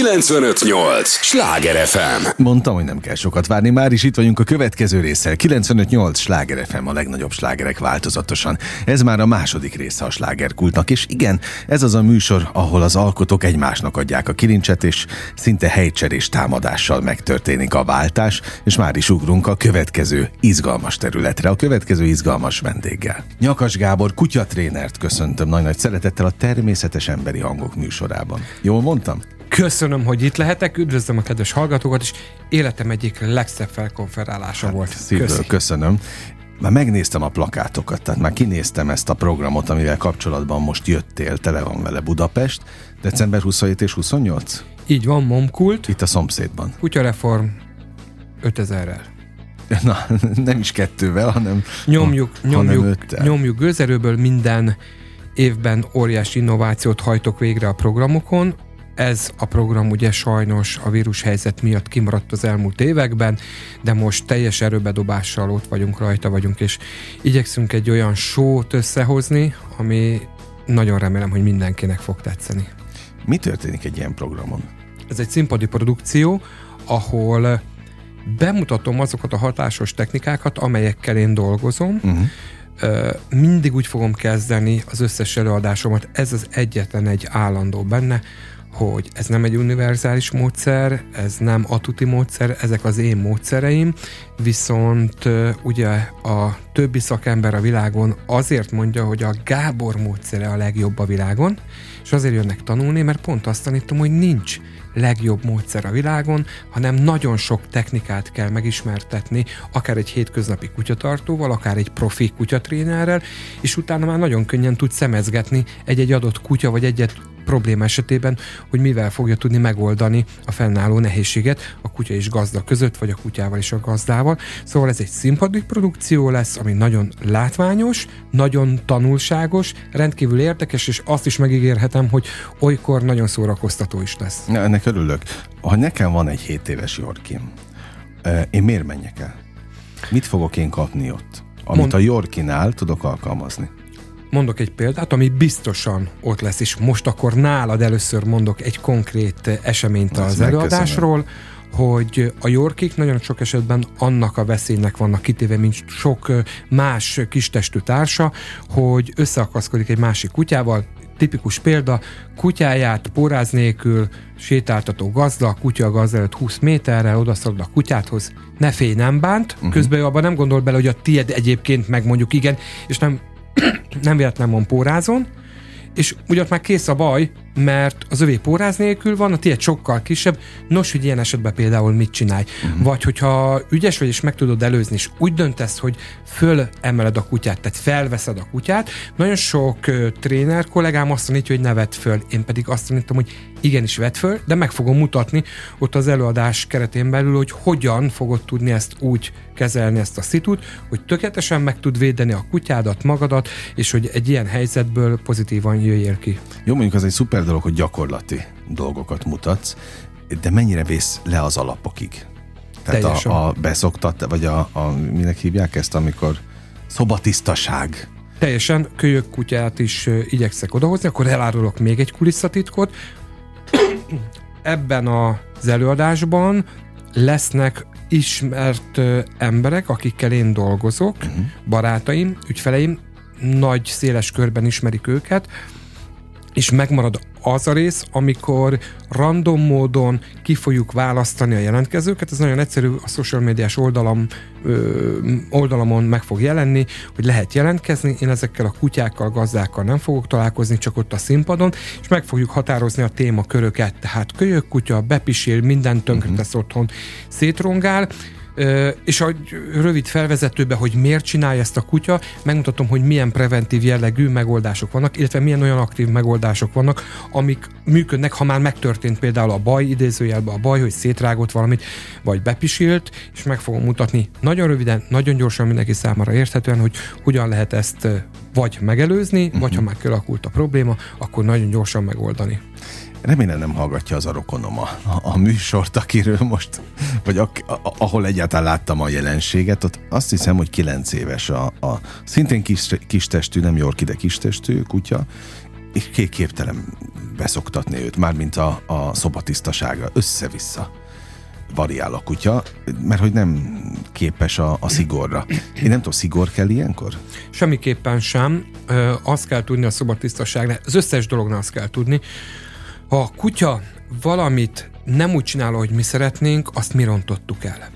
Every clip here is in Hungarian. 95.8 Sláger FM. Mondtam, hogy nem kell sokat várni, már is itt vagyunk a következő résszel. 95.8 Sláger FM, a legnagyobb slágerek változatosan. Ez már a második része a slágerkultnak, és igen, ez az a műsor, ahol az alkotók egymásnak adják a kilincset, és szinte helycserés támadással megtörténik a váltás, és már is ugrunk a következő izgalmas területre, a következő izgalmas vendéggel. Nyakas Gábor kutyatrénert köszöntöm nagy-nagy szeretettel a Természetes Emberi Hangok műsorában. Jól mondtam? Köszönöm, hogy itt lehetek, üdvözlöm a kedves hallgatókat, és életem egyik legszebb felkonferálása volt. Szívből köszönöm. Már megnéztem a plakátokat, tehát már kinéztem ezt a programot, amivel kapcsolatban most jöttél, tele van vele Budapest, december 27 és 28? Így van, Momkult. Itt a szomszédban. Kutyareform 5000-rel. Na, nem is kettővel, hanem nyomjuk gőzerőből. Minden évben óriási innovációt hajtok végre a programokon. Ez a program ugye sajnos a vírushelyzet miatt kimaradt az elmúlt években, de most teljes erőbedobással ott vagyunk, rajta vagyunk, és igyekszünk egy olyan show-t összehozni, ami nagyon remélem, hogy mindenkinek fog tetszeni. Mi történik egy ilyen programon? Ez egy színpadi produkció, ahol bemutatom azokat a hatásos technikákat, amelyekkel én dolgozom. Uh-huh. Mindig úgy fogom kezdeni az összes előadásomat, ez az egyetlen egy állandó benne, hogy ez nem egy univerzális módszer, ez nem a tuti módszer, ezek az én módszereim, viszont ugye a többi szakember a világon azért mondja, hogy a Gábor módszere a legjobb a világon, és azért jönnek tanulni, mert pont azt tanítom, hogy nincs legjobb módszer a világon, hanem nagyon sok technikát kell megismertetni, akár egy hétköznapi kutyatartóval, akár egy profi kutyatrénerrel, és utána már nagyon könnyen tud szemezgetni egy-egy adott kutya, vagy egy-egy probléma esetében, hogy mivel fogja tudni megoldani a fennálló nehézséget a kutya és gazda között, vagy a kutyával és a gazdával. Szóval ez egy színpadi produkció lesz, ami nagyon látványos, nagyon tanulságos, rendkívül érdekes, és azt is megígérhetem, hogy olykor nagyon szórakoztató is lesz. Na, ennek örülök. Ha nekem van egy 7 éves Yorkim, én miért menjek el? Mit fogok én kapni ott, amit a Yorkinál tudok alkalmazni? Mondok egy példát, ami biztosan ott lesz, és most akkor nálad először mondok egy konkrét eseményt az előadásról, hogy a Yorkik nagyon sok esetben annak a veszélynek vannak kitéve, mint sok más kistestű társa, hogy összeakaszkodik egy másik kutyával. Tipikus példa, kutyáját póráz nélkül sétáltató gazda, a kutya a gazda előtt 20 méterrel odaszalad a kutyáthoz, ne félj, nem bánt, közben abban nem gondol bele, hogy a tied egyébként meg mondjuk igen, és nem véletlenül van pórázon, és ugyan már kész a baj, mert az övé póráz nélkül van, a tiéd sokkal kisebb, nos, hogy ilyen esetben például mit csinálj. Vagy hogyha ügyes vagy és meg tudod előzni, és úgy döntesz, hogy fölemeled a kutyát, tehát felveszed a kutyát, nagyon sok tréner kollégám azt tanítja, hogy ne vedd föl, én pedig azt tanítom, hogy igenis vedd föl, de meg fogom mutatni ott az előadás keretén belül, hogy hogyan fogod tudni ezt úgy kezelni, ezt a szitút, hogy tökéletesen meg tud védeni a kutyádat, magadat, és hogy egy ilyen helyzetből pozitívan jöjjél ki. Jó, mondjuk az egy szuper dolog, hogy gyakorlati dolgokat mutatsz, de mennyire vész le az alapokig? Tehát a beszoktat, vagy a minek hívják ezt, amikor szobatisztaság. Teljesen, kölyök kutyát is igyekszek odahozni, akkor elárulok még egy kulisszatitkot. Ebben az előadásban lesznek ismert emberek, akikkel én dolgozok, barátaim, ügyfeleim, nagy széles körben ismerik őket, és megmarad az a rész, amikor random módon ki fogjuk választani a jelentkezőket. Ez nagyon egyszerű, a social médiás oldalamon meg fog jelenni, hogy lehet jelentkezni. Én ezekkel a kutyákkal, gazdákkal nem fogok találkozni, csak ott a színpadon, és meg fogjuk határozni a témaköröket. Tehát kölyök kutya, bepisél, minden tönkretesz otthon, szétrongál. És a rövid felvezetőbe, hogy miért csinálja ezt a kutya, megmutatom, hogy milyen preventív jellegű megoldások vannak, illetve milyen olyan aktív megoldások vannak, amik működnek, ha már megtörtént például a baj, idézőjelben a baj, hogy szétrágott valamit, vagy bepisilt, és meg fogom mutatni nagyon röviden, nagyon gyorsan, mindenki számára érthetően, hogy hogyan lehet ezt vagy megelőzni, vagy ha már kialakult a probléma, akkor nagyon gyorsan megoldani. Remélem nem hallgatja az a rokonom a műsort, akiről most, vagy ahol egyáltalán láttam a jelenséget, ott azt hiszem, hogy 9 éves a szintén kistestű, nem Yorkie, de kistestű kutya, képtelen beszoktatni őt, mármint a szobatisztasága, össze-vissza variál a kutya, mert hogy nem képes a szigorra. Én nem tudom, szigor kell ilyenkor? Semmiképpen sem. Azt kell tudni a szobatisztaságnál, az összes dolognál azt kell tudni, ha a kutya valamit nem úgy csinál, ahogy mi szeretnénk, azt mi rontottuk el.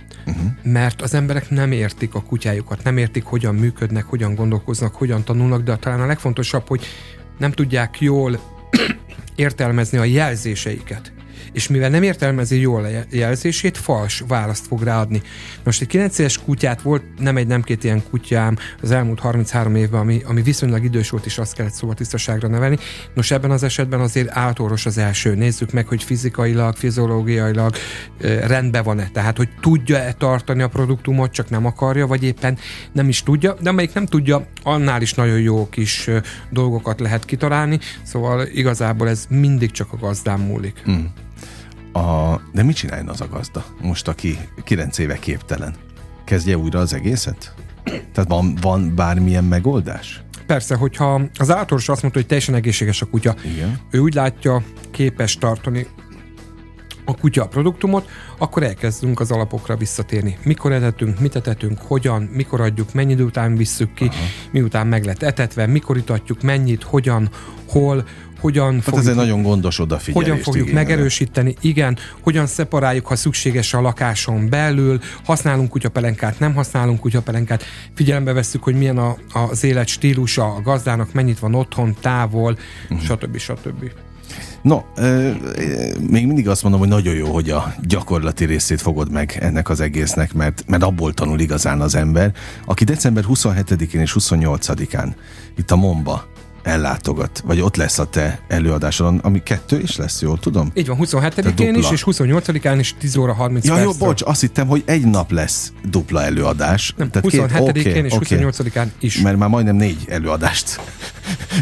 Mert az emberek nem értik a kutyájukat, nem értik, hogyan működnek, hogyan gondolkoznak, hogyan tanulnak, de talán a legfontosabb, hogy nem tudják jól értelmezni a jelzéseiket. És mivel nem értelmezi jól a jelzését, fals választ fog ráadni. Most egy 9 éves kutyát volt, nem egy, nem két ilyen kutyám az elmúlt 33 évben, ami viszonylag idős volt, és azt kellett szobatisztaságra nevelni. Nos, ebben az esetben azért állatorvos az első. Nézzük meg, hogy fizikailag, fiziológiailag rendben van-e. Tehát, hogy tudja-e tartani a produktumot, csak nem akarja, vagy éppen nem is tudja. De amelyik nem tudja, annál is nagyon jó kis dolgokat lehet kitalálni. Szóval igazából ez mindig csak a gazdán múlik. De mit csináljon az a gazda? Most, aki 9 éve képtelen, kezdje újra az egészet? Tehát van bármilyen megoldás? Persze, hogyha az állatorvos azt mondta, hogy teljesen egészséges a kutya, igen, ő úgy látja, képes tartani a kutya a produktumot, akkor elkezdünk az alapokra visszatérni. Mikor etetünk, mit etetünk, hogyan, mikor adjuk, mennyi idő után visszük ki, miután meg lett etetve, mikor itatjuk, mennyit, hogyan, hol, ez egy nagyon gondos odafigyelést. Hogyan fogjuk megerősíteni, igen, hogyan szeparáljuk, ha szükséges a lakáson belül, használunk kutyapelenkát, nem használunk kutyapelenkát, figyelembe vesszük, hogy milyen az életstílusa a gazdának, mennyit van otthon, távol, stb. No, még mindig azt mondom, hogy nagyon jó, hogy a gyakorlati részét fogod meg ennek az egésznek, mert abból tanul igazán az ember, aki december 27-én és 28-án itt a Momba ellátogat, vagy ott lesz a te előadásodon, ami 2 is lesz, jól tudom? Így van, 27-én is, és 28-án is 10:30 percre. Ja, jó, bocs, azt hittem, hogy egy nap lesz dupla előadás. Nem, 27-én és 28-án is. Mert már majdnem 4 előadást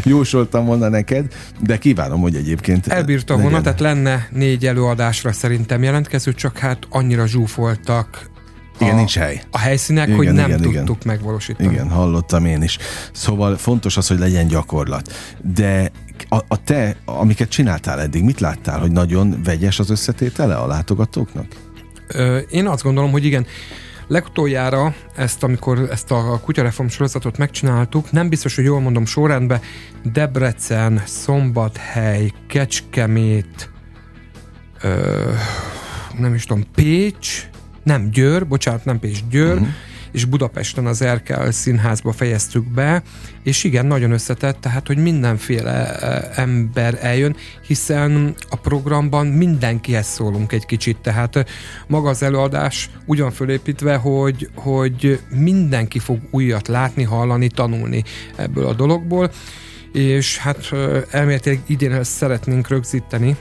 jósoltam volna neked, de kívánom, hogy egyébként... Elbírta volna, tehát lenne 4 előadásra szerintem jelentkező, csak hát annyira zsúfoltak igen, nincs hely. A helyszínek, igen, hogy nem tudtuk megvalósítani. Igen, hallottam én is. Szóval fontos az, hogy legyen gyakorlat. De te, amiket csináltál eddig, mit láttál, hogy nagyon vegyes az összetétele a látogatóknak? Én azt gondolom, hogy igen. Legutoljára, amikor ezt a Kutyareform sorozatot megcsináltuk, nem biztos, hogy jól mondom sorrendben, Debrecen, Szombathely, Kecskemét, nem is tudom, Győr, és Budapesten az Erkel színházba fejeztük be, és igen, nagyon összetett, tehát, hogy mindenféle ember eljön, hiszen a programban mindenkihez szólunk egy kicsit, tehát maga az előadás úgy van fölépítve, hogy mindenki fog újat látni, hallani, tanulni ebből a dologból, és hát elméletileg idén ezt szeretnénk rögzíteni,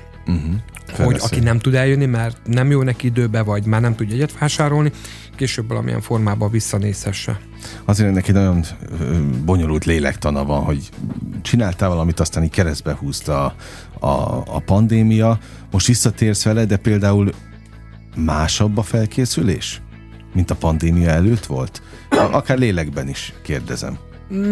hogy aki nem tud eljönni, mert nem jó neki időbe, vagy már nem tudja egyet vásárolni, később valamilyen formában visszanézhesse. Azért ennek egy nagyon bonyolult lélektana van, hogy csináltál valamit, aztán így keresztbe húzta a pandémia, most visszatérsz vele, de például másabb a felkészülés, mint a pandémia előtt volt? Akár lélekben is kérdezem.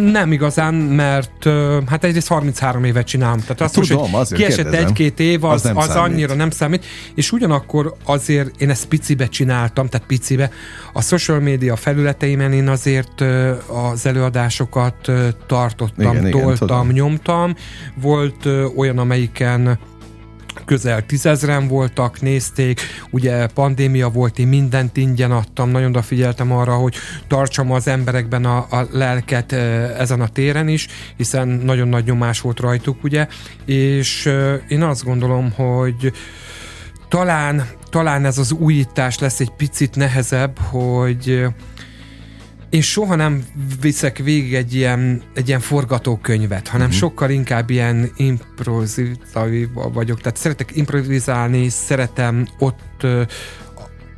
Nem igazán, mert hát egyrészt 33 évet csinálom. Tehát azt tudom, most, hogy kiesett kérdezem. 1-2 év, az annyira nem számít. És ugyanakkor azért én ezt picibe csináltam, tehát picibe. A social media felületeimen én azért az előadásokat tartottam, toltam, nyomtam. Volt olyan, amelyiken közel 10 000-en voltak, nézték, ugye pandémia volt, én mindent ingyen adtam, nagyon odafigyeltem arra, hogy tartsam az emberekben a lelket ezen a téren is, hiszen nagyon nagy nyomás volt rajtuk, ugye, és én azt gondolom, hogy talán ez az újítás lesz egy picit nehezebb, hogy én soha nem viszek végig egy ilyen forgatókönyvet, hanem sokkal inkább ilyen improvizatív vagyok. Tehát szeretek improvizálni, szeretem ott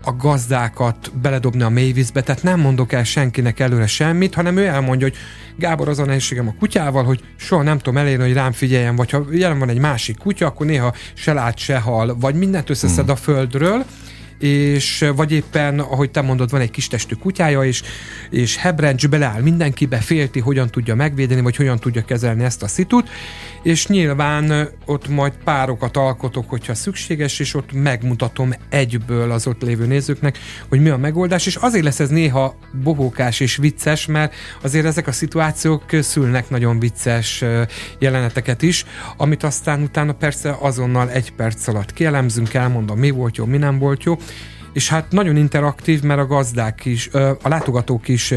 a gazdákat beledobni a mélyvízbe, tehát nem mondok el senkinek előre semmit, hanem ő elmondja, hogy Gábor, az a nehézségem a kutyával, hogy soha nem tudom elérni, hogy rám figyeljen, vagy ha jelen van egy másik kutya, akkor néha se lát, se hal, vagy mindent összeszed a földről, és vagy éppen, ahogy te mondod, van egy kis testű kutyája, és hebrencs, beleáll mindenkibe, félti, hogyan tudja megvédeni, vagy hogyan tudja kezelni ezt a szitut, és nyilván ott majd párokat alkotok, hogyha szükséges, és ott megmutatom egyből az ott lévő nézőknek, hogy mi a megoldás, és azért lesz ez néha bohókás és vicces, mert azért ezek a szituációk szülnek nagyon vicces jeleneteket is, amit aztán utána persze azonnal egy perc alatt kielemzünk, elmondom, mi volt jó, mi nem volt jó, és hát nagyon interaktív, mert a gazdák is, a látogatók is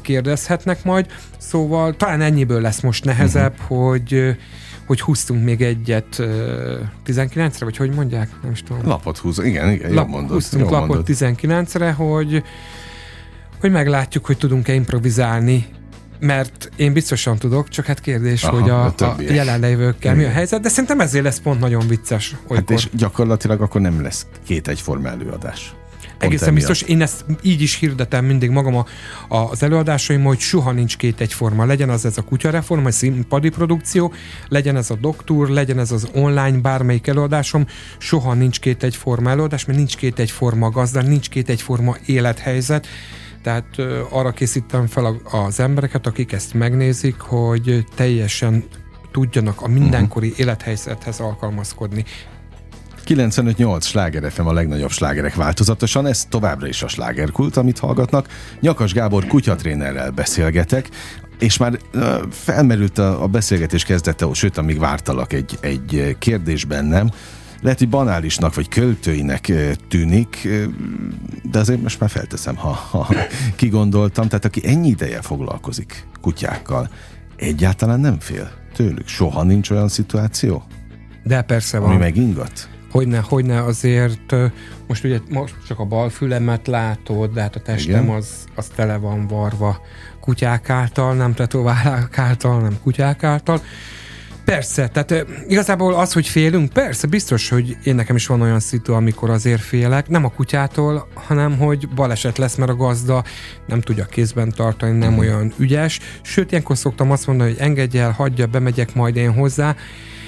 kérdezhetnek majd, szóval talán ennyiből lesz most nehezebb, hogy húztunk még egyet 19-re, vagy hogy mondják? Nem is tudom. Lapot húzunk, igen, jól mondod. Húztunk lapot 19-re, hogy meglátjuk, hogy tudunk-e improvizálni, mert én biztosan tudok, csak hát kérdés, hogy a jelenlévőkkel mi a helyzet, de szerintem ezért lesz pont nagyon vicces. Hát és gyakorlatilag akkor nem lesz két egyforma előadás. Egészen biztos, én ezt így is hirdetem mindig magam az előadásaim, hogy soha nincs két egyforma. Legyen az ez a Kutyareform, a színpadi produkció, legyen ez a doktúr, legyen ez az online bármelyik előadásom, soha nincs két egyforma előadás, mert nincs két egyforma gazda, nincs két egyforma élethelyzet. Tehát arra készítem fel az embereket, akik ezt megnézik, hogy teljesen tudjanak a mindenkori élethelyzethez alkalmazkodni. 95.8 Sláger FM, a legnagyobb slágerek változatosan, ez továbbra is a slágerkult, amit hallgatnak. Nyakas Gábor kutyatrénerrel beszélgetek, és már felmerült a beszélgetés kezdete, sőt, amíg vártalak egy kérdés bennem. Lehet, hogy banálisnak vagy költőinek tűnik, de azért most már felteszem, ha kigondoltam. Tehát aki ennyi ideje foglalkozik kutyákkal, egyáltalán nem fél tőlük. Soha nincs olyan szituáció? De persze van. Ami megingat? Hogyne azért, most ugye most csak a bal fülemet látod, de hát a testem az tele van varva kutyák által, nem tetoválák által, nem kutyák által. Persze, tehát igazából az, hogy félünk, persze, biztos, hogy én nekem is van olyan szitu, amikor azért félek, nem a kutyától, hanem hogy baleset lesz, mert a gazda nem tudja kézben tartani, nem olyan ügyes, sőt, ilyenkor szoktam azt mondani, hogy engedj el, hagyja, bemegyek majd én hozzá,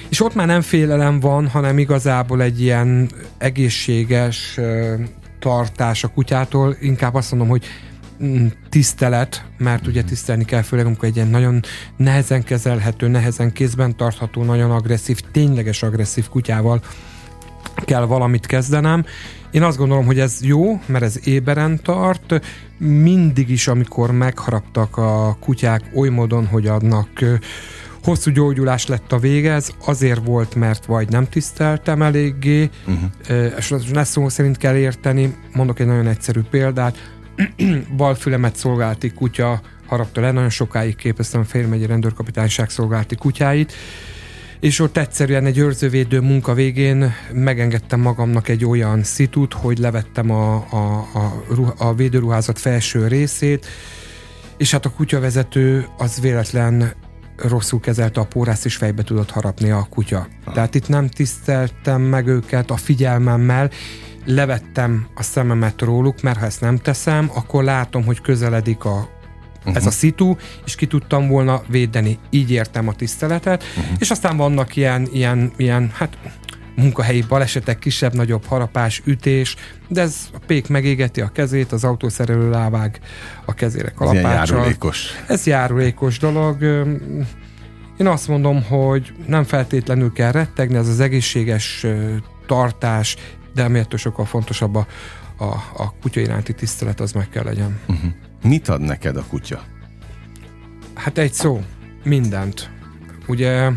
és ott már nem félelem van, hanem igazából egy ilyen egészséges tartás a kutyától, inkább azt mondom, hogy tisztelet, mert ugye tisztelni kell, főleg amikor egy ilyen nagyon nehezen kezelhető, nehezen kézben tartható, nagyon agresszív, tényleges agresszív kutyával kell valamit kezdenem. Én azt gondolom, hogy ez jó, mert ez éberen tart. Mindig is, amikor megharaptak a kutyák oly módon, hogy adnak hosszú gyógyulás lett a vége, ez azért volt, mert vagy nem tiszteltem eléggé, és ezt szó szerint kell érteni. Mondok egy nagyon egyszerű példát. Balfülemet szolgálti kutya harapta le, nagyon sokáig képeztem a Fejér megyei rendőrkapitányság szolgálti kutyáit, és ott egyszerűen egy őrzővédő munka végén megengedtem magamnak egy olyan szitút, hogy levettem a védőruházat felső részét, és hát a kutyavezető az véletlen rosszul kezelte a pórász, és fejbe tudott harapni a kutya. Tehát itt nem tiszteltem meg őket a figyelmemmel, levettem a szememet róluk, mert ha ezt nem teszem, akkor látom, hogy közeledik ez a szitu, és ki tudtam volna védeni. Így értem a tiszteletet, és aztán vannak ilyen hát munkahelyi balesetek, kisebb-nagyobb harapás, ütés, de ez a pék megégeti a kezét, az autószerelő rávág a kezére kalapáccsal. Ez járulékos dolog. Én azt mondom, hogy nem feltétlenül kell rettegni, ez az egészséges tartás, de miért sokkal fontosabb a kutya iránti tisztelet, az meg kell legyen. Mit ad neked a kutya? Hát egy szó, mindent. Ugye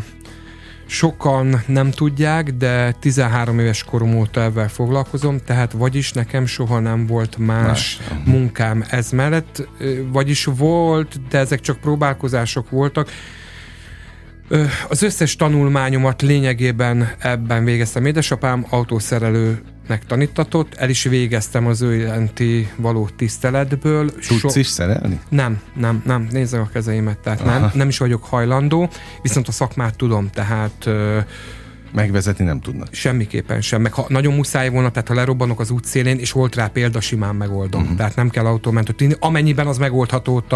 sokan nem tudják, de 13 éves korom óta ebben foglalkozom, tehát vagyis nekem soha nem volt más munkám ez mellett, vagyis volt, de ezek csak próbálkozások voltak. Az összes tanulmányomat lényegében ebben végeztem. Édesapám autószerelőnek tanítatott, el is végeztem az ő iránti való tiszteletből. Tudsz is szerelni? Nem. Nézzem a kezeimet, tehát nem is vagyok hajlandó, viszont a szakmát tudom, tehát Megvezetni nem tudnak. Semmiképpen sem. Meg ha nagyon muszáj volna, tehát ha lerobbanok az útszélén, és volt rá példa, simán megoldom. Uh-huh. Tehát nem kell autómentőt inni, amennyiben az megoldható ott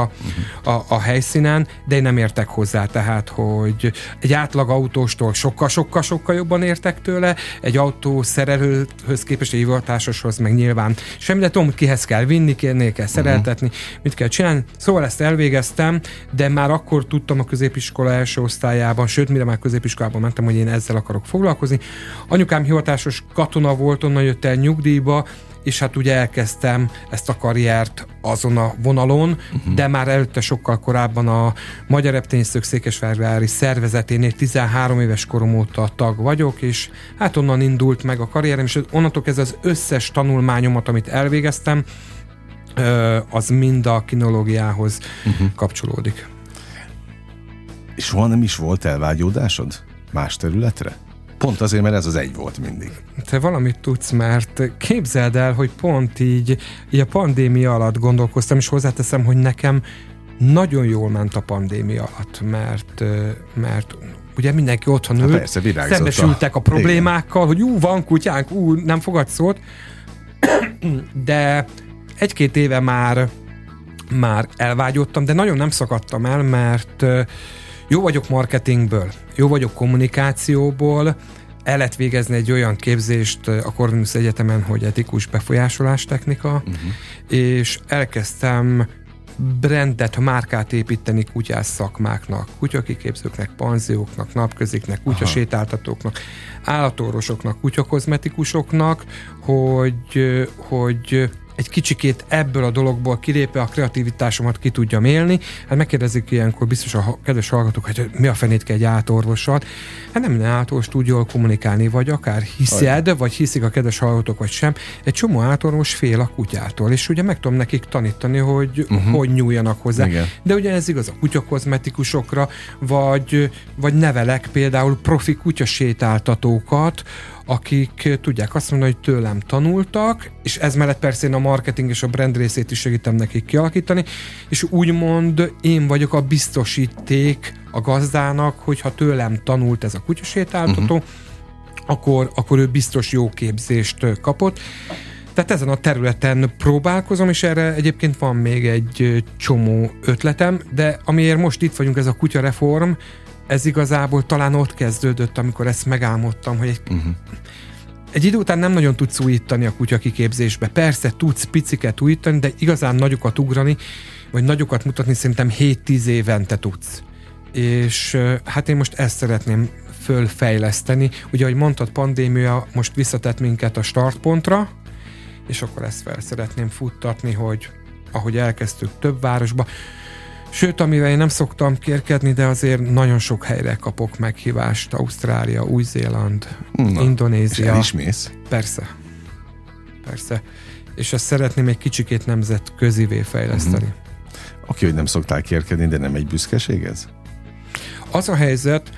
a helyszínen, de én nem értek hozzá, tehát, hogy egy átlag autóstól sokkal jobban értek tőle, egy autó szerelőhöz képest, egy hivatásoshoz meg nyilván semmi, de tudom, kihez kell vinni, kérnél kell szereltetni, mit kell csinálni. Szóval ezt elvégeztem, de már akkor tudtam a középiskola első osztályában, sőt, mire már középiskolában mentem, hogy én ezzel akarok foglalkozni. Anyukám hivatásos katona volt, onnan jött el nyugdíjba, és hát ugye elkezdtem ezt a karriert azon a vonalon, de már előtte sokkal korábban a Magyar Reptényszög Székesfehérvári szervezeténél 13 éves korom óta tag vagyok, és hát onnan indult meg a karrierem, és onnantól kezdve az összes tanulmányomat, amit elvégeztem, az mind a kinológiához kapcsolódik. Soha nem is volt elvágyódásod más területre? Pont azért, mert ez az egy volt mindig. Te valamit tudsz, mert képzeld el, hogy pont így a pandémia alatt gondolkoztam, és hozzáteszem, hogy nekem nagyon jól ment a pandémia alatt, mert ugye mindenki otthon ült, szembesültek a problémákkal, hogy van kutyánk, nem fogad szót, de egy-két éve már elvágyottam, de nagyon nem szakadtam el, mert jó vagyok marketingből, jó vagyok kommunikációból, el lehet végezni egy olyan képzést a Corvinus Egyetemen, hogy etikus befolyásolás technika, és elkezdtem brandet, márkát építeni kutyás szakmáknak, kutyakiképzőknek, panzióknak, napköziknek, kutyasétáltatóknak, állatorvosoknak, kutyakozmetikusoknak, hogy egy kicsikét ebből a dologból kilépve a kreativitásomat ki tudjam élni. Hát megkérdezik ilyenkor biztos a kedves hallgatók, hogy mi a fenét kell egy állatorvosod. Hát nem minden állatorvos tud jól kommunikálni, vagy akár hiszed, vagy hiszik a kedves hallgatók, vagy sem. Egy csomó állatorvos fél a kutyától, és ugye meg tudom nekik tanítani, hogy hogy nyúljanak hozzá. Igen. De ugye ez igaz a kutyakozmetikusokra, vagy nevelek például profi kutyasétáltatókat, akik tudják azt mondani, hogy tőlem tanultak, és ez mellett persze én a marketing és a brand részét is segítem nekik kialakítani, és úgymond én vagyok a biztosíték a gazdának, hogyha tőlem tanult ez a kutyasétáltató, akkor ő biztos jó képzést kapott. Tehát ezen a területen próbálkozom, és erre egyébként van még egy csomó ötletem, de amiért most itt vagyunk, ez a Kutyareform, ez igazából talán ott kezdődött, amikor ezt megálmodtam, hogy egy idő után nem nagyon tudsz újítani a kutyakiképzésbe. Persze tudsz piciket újítani, de igazán nagyokat ugrani, vagy nagyokat mutatni szerintem 7-10 évente tudsz. És hát én most ezt szeretném fölfejleszteni. Ugye, ahogy mondtad, pandémia most visszatett minket a startpontra, és akkor ezt fel szeretném futtatni, hogy ahogy elkezdtük több városba, sőt, amivel én nem szoktam kérkedni, de azért nagyon sok helyre kapok meghívást. Ausztrália, Új-Zéland, Indonézia. És el is mész? Persze. És ezt szeretném egy kicsikét nemzetközivé fejleszteni. Oké, hogy nem szoktál kérkedni, de nem egy büszkeség ez? Az a helyzet,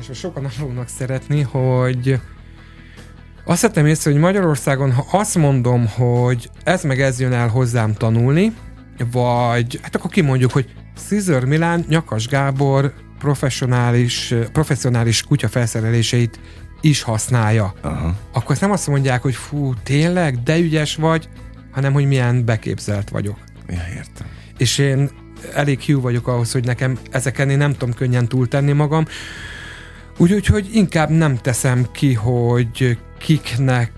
és most sokan nem fognak szeretni, hogy azt vettem észre, hogy Magyarországon, ha azt mondom, hogy ez meg ez jön el hozzám tanulni, vagy hát akkor kimondjuk, hogy Caesar Milan, Nyakas Gábor professzionális kutya felszereléseit is használja. Akkor nem azt mondják, hogy fú, tényleg, de ügyes vagy, hanem hogy milyen beképzelt vagyok. Ja, értem. És én elég hiú vagyok ahhoz, hogy nekem ezeken én nem tudom könnyen túltenni magam. Úgyhogy inkább nem teszem ki, hogy kiknek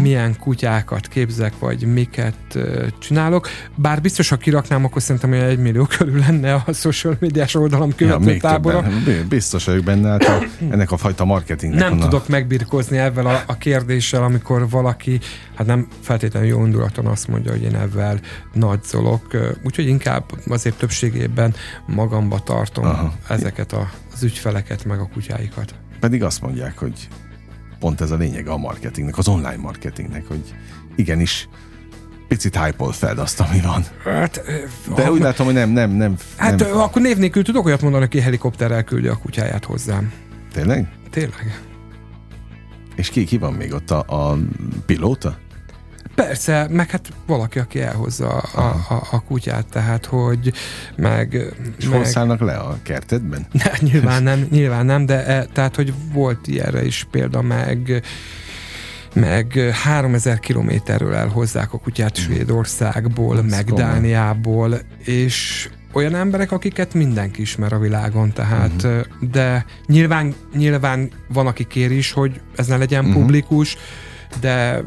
milyen kutyákat képzek, vagy miket csinálok. Bár biztos, ha kiraknám, akkor szerintem, hogy 1 millió körül lenne a social médiás oldalam követő tábora. Biztos vagyok benne, hát ennek a fajta marketingnek. Nem tudok megbirkózni ezzel a kérdéssel, amikor valaki, hát nem feltétlenül jó indulaton azt mondja, hogy én ezzel nadzolok. Úgyhogy inkább azért többségében magamba tartom ezeket az ügyfeleket, meg a kutyáikat. Pedig azt mondják, hogy pont ez a lényege a marketingnek, az online marketingnek, hogy igenis picit hype-ol feld azt, ami van. Hát, de úgy látom, hogy nem. Hát nem akkor név nélkül tudok olyat mondani, aki helikopterrel küldi a kutyáját hozzám. Tényleg? Tényleg. És ki van még ott a pilóta? Persze, meg hát valaki, aki elhozza a kutyát, tehát hogy És hol szállnak le a kertedben? Nyilván nem, de tehát, hogy volt ilyenre is példa, meg 3000 kilométerről elhozzák a kutyát Svédországból, Dániából, és olyan emberek, akiket mindenki ismer a világon, tehát, de nyilván van, aki kér is, hogy ez ne legyen publikus, de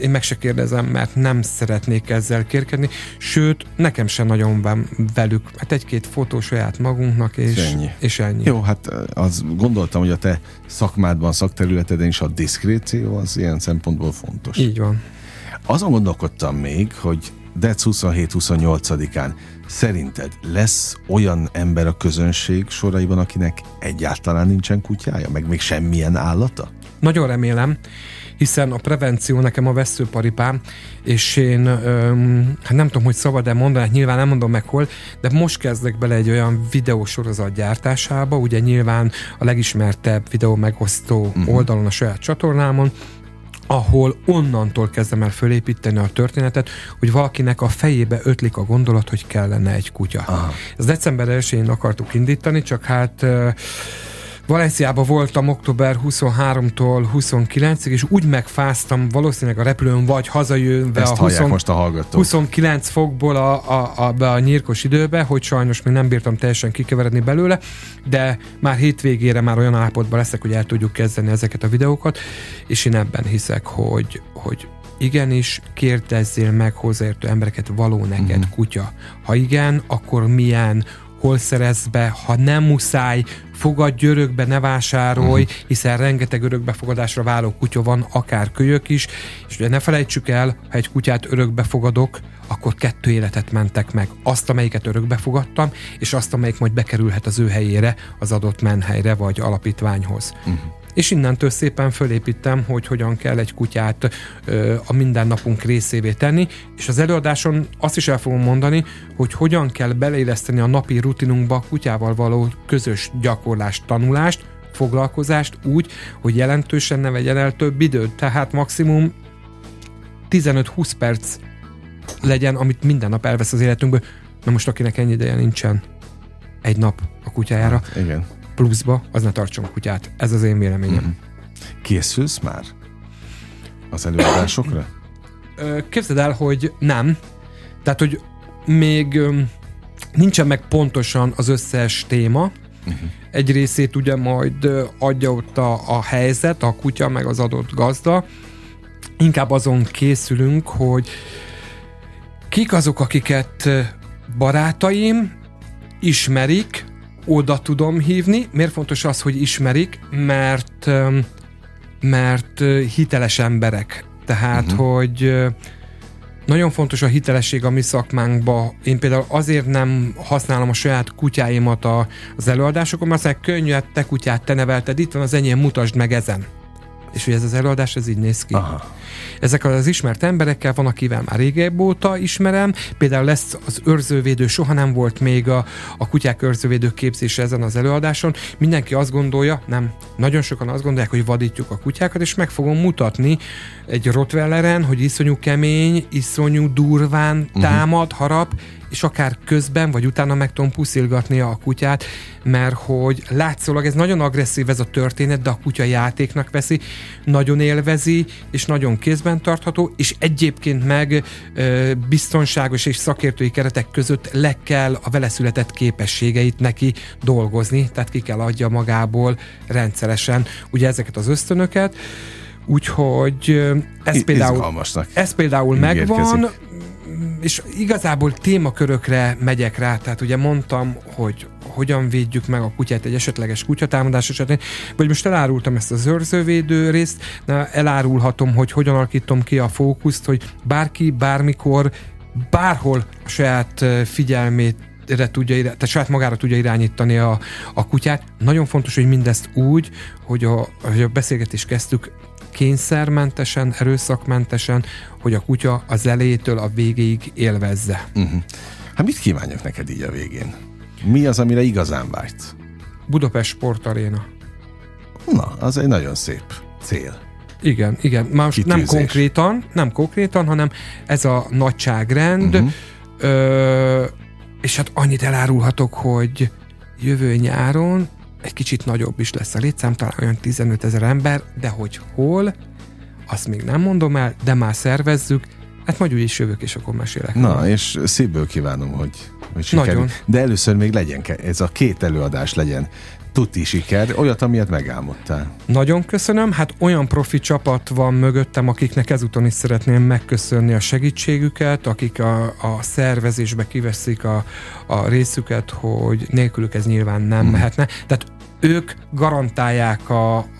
én meg se kérdezem, mert nem szeretnék ezzel kérkedni, sőt, nekem sem nagyon van velük. Hát egy-két fotó saját magunknak, és ennyi. Jó, hát azt gondoltam, hogy a te szakmádban, szakterületeden is a diszkréció az ilyen szempontból fontos. Így van. Azon gondolkodtam még, hogy dec 27-28-án szerinted lesz olyan ember a közönség soraiban, akinek egyáltalán nincsen kutyája, meg még semmilyen állata? Nagyon remélem, hiszen a prevenció nekem a vesszőparipám, és én hát nem tudom, hogy szabad-e mondani, hát nyilván nem mondom meg hol, de most kezdek bele egy olyan videósorozat gyártásába, ugye nyilván a legismertebb videó megosztó oldalon, a saját csatornámon, ahol onnantól kezdem el fölépíteni a történetet, hogy valakinek a fejébe ötlik a gondolat, hogy kellene egy kutya. Aha. Ez december 1-én akartuk indítani, csak hát Valenciában voltam október 23-tól 29-ig, és úgy megfáztam valószínűleg a repülőn, vagy hazajönve a 29 fokból be a nyírkos időbe, hogy sajnos még nem bírtam teljesen kikeveredni belőle, de már hétvégére már olyan állapotban leszek, hogy el tudjuk kezdeni ezeket a videókat, és én ebben hiszek, hogy igenis, kérdezzél meg hozzáértő embereket, való neked kutya. Ha igen, akkor milyen, hol szerezz be, ha nem muszáj, fogadj örökbe, ne vásárolj, hiszen rengeteg örökbefogadásra váló kutya van, akár kölyök is, és ugye ne felejtsük el, ha egy kutyát örökbefogadok, akkor 2 életet mentek meg. Azt, amelyiket örökbefogadtam, és azt, amelyik majd bekerülhet az ő helyére, az adott menhelyre, vagy alapítványhoz. És innentől szépen fölépítem, hogy hogyan kell egy kutyát a mindennapunk részévé tenni, és az előadáson azt is el fogom mondani, hogy hogyan kell beleilleszteni a napi rutinunkba a kutyával való közös gyakorlást, tanulást, foglalkozást úgy, hogy jelentősen ne vegyen el több időt, tehát maximum 15-20 perc legyen, amit minden nap elvesz az életünkből. Na most, akinek ennyi ideje nincsen egy nap a kutyájára. Hát, igen. Pluszba, az ne tartson kutyát. Ez az én véleményem. Készülsz már az előadásokra? Képzeld el, hogy nem. Tehát, hogy még nincsen meg pontosan az összes téma. Egy részét ugye majd adja ott a helyzet, a kutya, meg az adott gazda. Inkább azon készülünk, hogy kik azok, akiket barátaim ismerik, oda tudom hívni. Miért fontos az, hogy ismerik? Mert hiteles emberek. Tehát, hogy nagyon fontos a hitelesség a mi szakmánkban. Én például azért nem használom a saját kutyáimat az előadásokon, mert aztán könnyű, hát te kutyát te nevelted, itt van az enyém, mutasd meg ezen. És hogy ez az előadás, ez így néz ki. Aha. Ezek az ismert emberekkel, van, akivel már régebb óta ismerem, például lesz az őrzővédő, soha nem volt még a kutyák őrzővédő képzése ezen az előadáson. Mindenki azt gondolja, nagyon sokan azt gondolják, hogy vadítjuk a kutyákat, és meg fogom mutatni egy rottweileren, hogy iszonyú kemény, iszonyú durván támad, harap, és akár közben, vagy utána meg tudom puszilgatnia a kutyát, mert hogy látszólag ez nagyon agresszív ez a történet, de a kutya játéknak veszi, nagyon élvezi, és nagyon kézben tartható, és egyébként meg biztonságos és szakértői keretek között le kell a vele született képességeit neki dolgozni, tehát ki kell adja magából rendszeresen ugye ezeket az ösztönöket, úgyhogy ez például megvan, és igazából témakörökre megyek rá, tehát ugye mondtam, hogy hogyan védjük meg a kutyát egy esetleges kutyatámadás esetén, vagy most elárultam ezt az őrzővédő részt, elárulhatom, hogy hogyan alakítom ki a fókuszt, hogy bárki, bármikor, bárhol a saját figyelmét saját magára tudja irányítani a kutyát. Nagyon fontos, hogy mindezt úgy, hogy hogy a beszélgetést kezdtük, kényszermentesen, erőszakmentesen, hogy a kutya az elejétől a végéig élvezze. Hát mit kívánjak neked így a végén? Mi az, amire igazán vágysz? Budapest Sport Arena. Na, az egy nagyon szép cél. Igen, igen. Már nem konkrétan, hanem ez a nagyságrend. Uh-huh. És hát annyit elárulhatok, hogy jövő nyáron egy kicsit nagyobb is lesz a létszám, talán olyan 15 000 ember, de hogy hol, azt még nem mondom el, de már szervezzük. Hát majd úgyis jövök, és akkor mesélek. Na, és szívből kívánom, hogy sikerül. Nagyon. De először még legyen, ez a két előadás legyen tuti siker, olyat, amilyet megálmodtál. Nagyon köszönöm, hát olyan profi csapat van mögöttem, akiknek ezúton is szeretném megköszönni a segítségüket, akik a szervezésbe kiveszik a részüket, hogy nélkülük ez nyilván nem mehetne. Tehát ők garantálják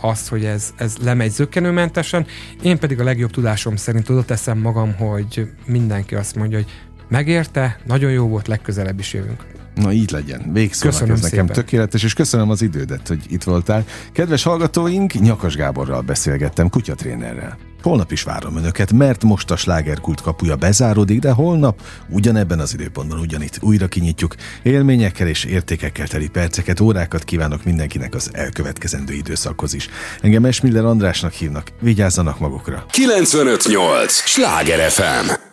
azt, hogy ez lemegy zökkenőmentesen, én pedig a legjobb tudásom szerint oda teszem magam, hogy mindenki azt mondja, hogy megérte, nagyon jó volt, legközelebb is jövünk. Na így legyen. Végszónak ez nekem tökéletes, és köszönöm az idődet, hogy itt voltál. Kedves hallgatóink, Nyakas Gáborral beszélgettem, kutyatrénerrel. Holnap is várom önöket, mert most a Slágerkult kapuja bezáródik, de holnap ugyanebben az időpontban ugyanitt újra kinyitjuk. Élményekkel és értékekkel teli perceket, órákat kívánok mindenkinek az elkövetkezendő időszakhoz is. Engem Esmiller Andrásnak hívnak, vigyázzanak magukra. 95.8 Sláger FM.